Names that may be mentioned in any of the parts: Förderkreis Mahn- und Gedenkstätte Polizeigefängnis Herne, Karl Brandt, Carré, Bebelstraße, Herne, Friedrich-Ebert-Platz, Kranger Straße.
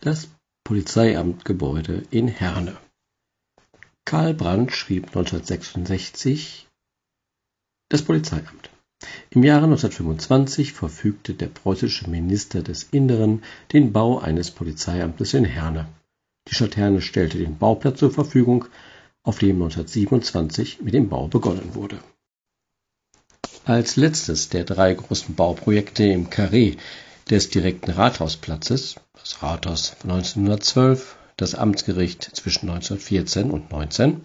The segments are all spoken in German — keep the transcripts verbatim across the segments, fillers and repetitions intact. Das Polizeiamtgebäude in Herne. Karl Brandt schrieb neunzehnhundertsechsundsechzig das Polizeiamt. Im Jahre neunzehnhundertfünfundzwanzig verfügte der preußische Minister des Inneren den Bau eines Polizeiamtes in Herne. Die Stadt Herne stellte den Bauplatz zur Verfügung, auf dem neunzehnhundertsiebenundzwanzig mit dem Bau begonnen wurde. Als letztes der drei großen Bauprojekte im Carré des direkten Rathausplatzes, das Rathaus von neunzehnhundertzwölf, das Amtsgericht zwischen neunzehnhundertvierzehn und neunzehn,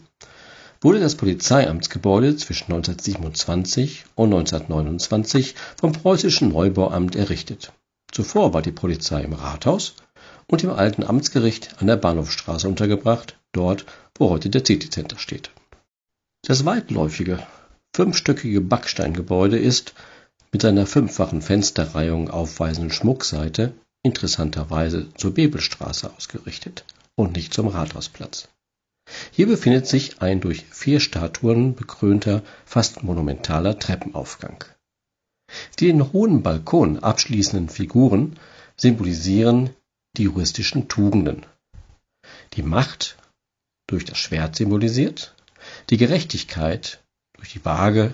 wurde das Polizeiamtsgebäude zwischen neunzehnhundertsiebenundzwanzig und neunzehnhundertneunundzwanzig vom preußischen Neubauamt errichtet. Zuvor war die Polizei im Rathaus und im alten Amtsgericht an der Bahnhofstraße untergebracht, dort, wo heute der City Center steht. Das weitläufige fünfstöckige Backsteingebäude ist, mit seiner fünffachen Fensterreihung aufweisenden Schmuckseite, interessanterweise zur Bebelstraße ausgerichtet und nicht zum Rathausplatz. Hier befindet sich ein durch vier Statuen bekrönter, fast monumentaler Treppenaufgang. Die den hohen Balkon abschließenden Figuren symbolisieren die juristischen Tugenden. Die Macht durch das Schwert symbolisiert, die Gerechtigkeit durch die Waage,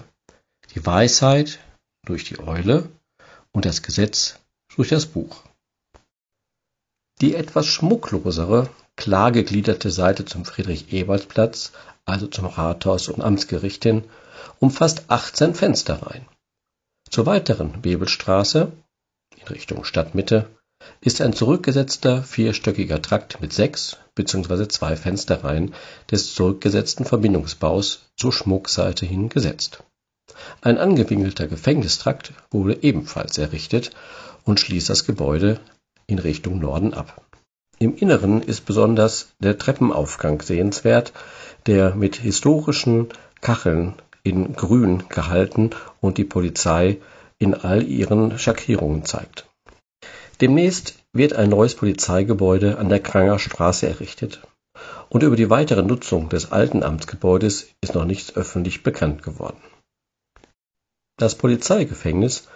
die Weisheit durch die Eule und das Gesetz durch das Buch. Die etwas schmucklosere, klar gegliederte Seite zum Friedrich-Ebert-Platz, also zum Rathaus und Amtsgericht hin, umfasst achtzehn Fensterreihen. Zur weiteren Bebelstraße, in Richtung Stadtmitte, ist ein zurückgesetzter vierstöckiger Trakt mit sechs bzw. zwei Fensterreihen des zurückgesetzten Verbindungsbaus zur Schmuckseite hin gesetzt. Ein angewinkelter Gefängnistrakt wurde ebenfalls errichtet und schließt das Gebäude in Richtung Norden ab. Im Inneren ist besonders der Treppenaufgang sehenswert, der mit historischen Kacheln in Grün gehalten und die Polizei in all ihren Schattierungen zeigt. Demnächst wird ein neues Polizeigebäude an der Kranger Straße errichtet und über die weitere Nutzung des alten Amtsgebäudes ist noch nichts öffentlich bekannt geworden. Das Polizeigefängnis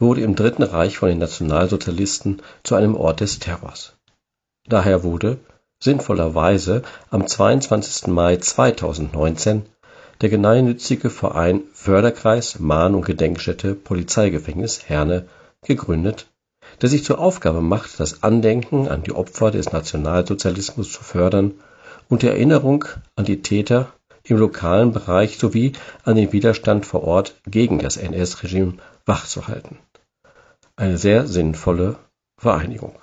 wurde im Dritten Reich von den Nationalsozialisten zu einem Ort des Terrors. Daher wurde, sinnvollerweise, am zweiundzwanzigsten Mai zweitausendneunzehn der gemeinnützige Verein Förderkreis Mahn- und Gedenkstätte Polizeigefängnis Herne gegründet, der sich zur Aufgabe macht, das Andenken an die Opfer des Nationalsozialismus zu fördern und die Erinnerung an die Täter im lokalen Bereich sowie an den Widerstand vor Ort gegen das N S-Regime wachzuhalten. Eine sehr sinnvolle Vereinigung.